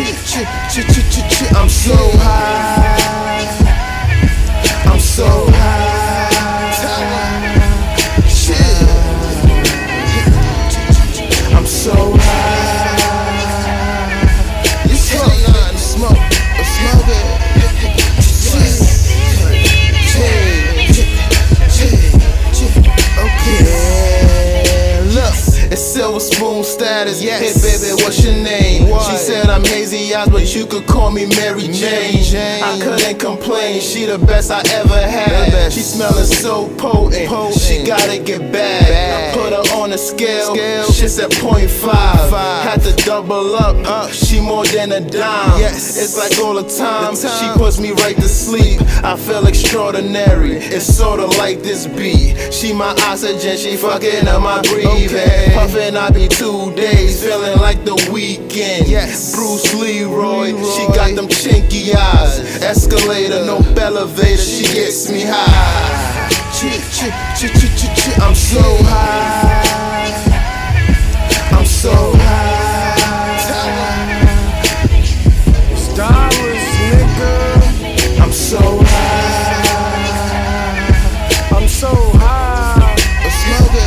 I'm so high, I'm so high, shit, I'm so high. You smoke, I smoke it. Silver spoon status, yes. Hey baby, what's your name? What? She said I'm Hazy Eyes, but you could call me Mary Jane. I couldn't complain, she the best I ever had. She smelling so potent, she gotta get back. I put her on a scale, shit's at 0.5. Had to double up, she more than a dime. It's like all the time, she puts me right to sleep. I feel extraordinary, it's sorta like this beat. She my oxygen, she fucking up my breathing. Puffin' I be 2 days, feeling like the weekend. Bruce Leroy, she got them chinky eyes. Escalator, no elevator, she gets me high. I'm so high, I'm so high. Stars, nigga. I'm so high, I'm so high. Let's smoke it.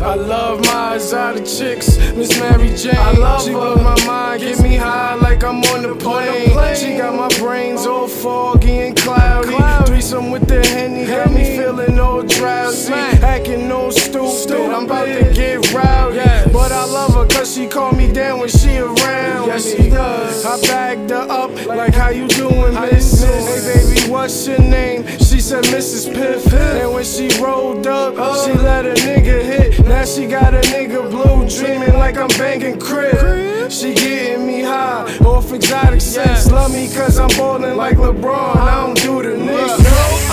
I love my exotic chicks, Miss Mary Jane. I love her. She blow my mind, get me high like I'm on the plane. She got my brains all foggy and cloudy. Threesome with the Henny, got me feeling all drowsy. Acting all stupid, I'm about to get rowdy. But I love her cause she calm me down when she around. Yes, she does. I bagged her up like how you doing, miss? Hey baby, what's your name? She said Mrs. Piff. And when she rolled up, she let a nigga hit. Now she got a nigga blue, dreaming like I'm banging crib. She getting me high off exotic sex. Love me cause I'm ballin' like LeBron, I don't do the Knicks.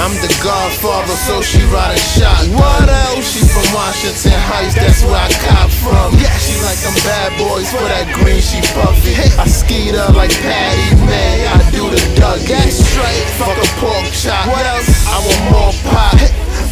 I'm the godfather, so she ride a shot. What else? She from Washington Heights, that's where I cop from. She like them bad boys, for that green she puffy. I skied her like Patty, man, I do the duck. That's straight, fuck a pork chop. What else? I want more pop.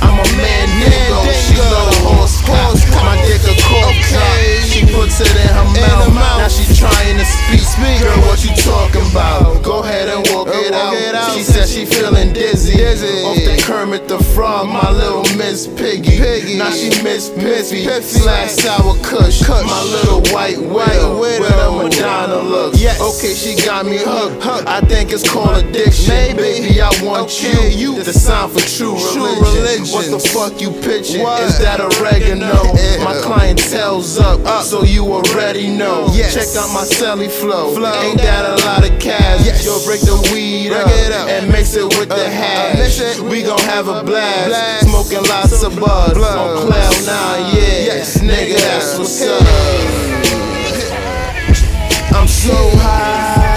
I'm a man nigga, she love horse cock. My dick a cork chop, she puts it in her mouth. Now she trying to speak. Girl, what you talking about? Go ahead and walk it out. She said she feeling dizzy. Off the Kermit the Frog, my little Miss Piggy. Now she Miss Pissy, slash sour kush. My little white widow, with a Madonna look. Okay, she got me hooked. I think it's called addiction. Baby, I want you. The sign for true religion. What the fuck you pitching? Is that oregano? My clientele's up, so you already know. Check out my celly flow. Ain't that a lot of cash? Yo, break the weed up and mix it with the hash. We gon' have a blast, smoking lots of bud on cloud 9, nigga, that's what's up. I'm so high.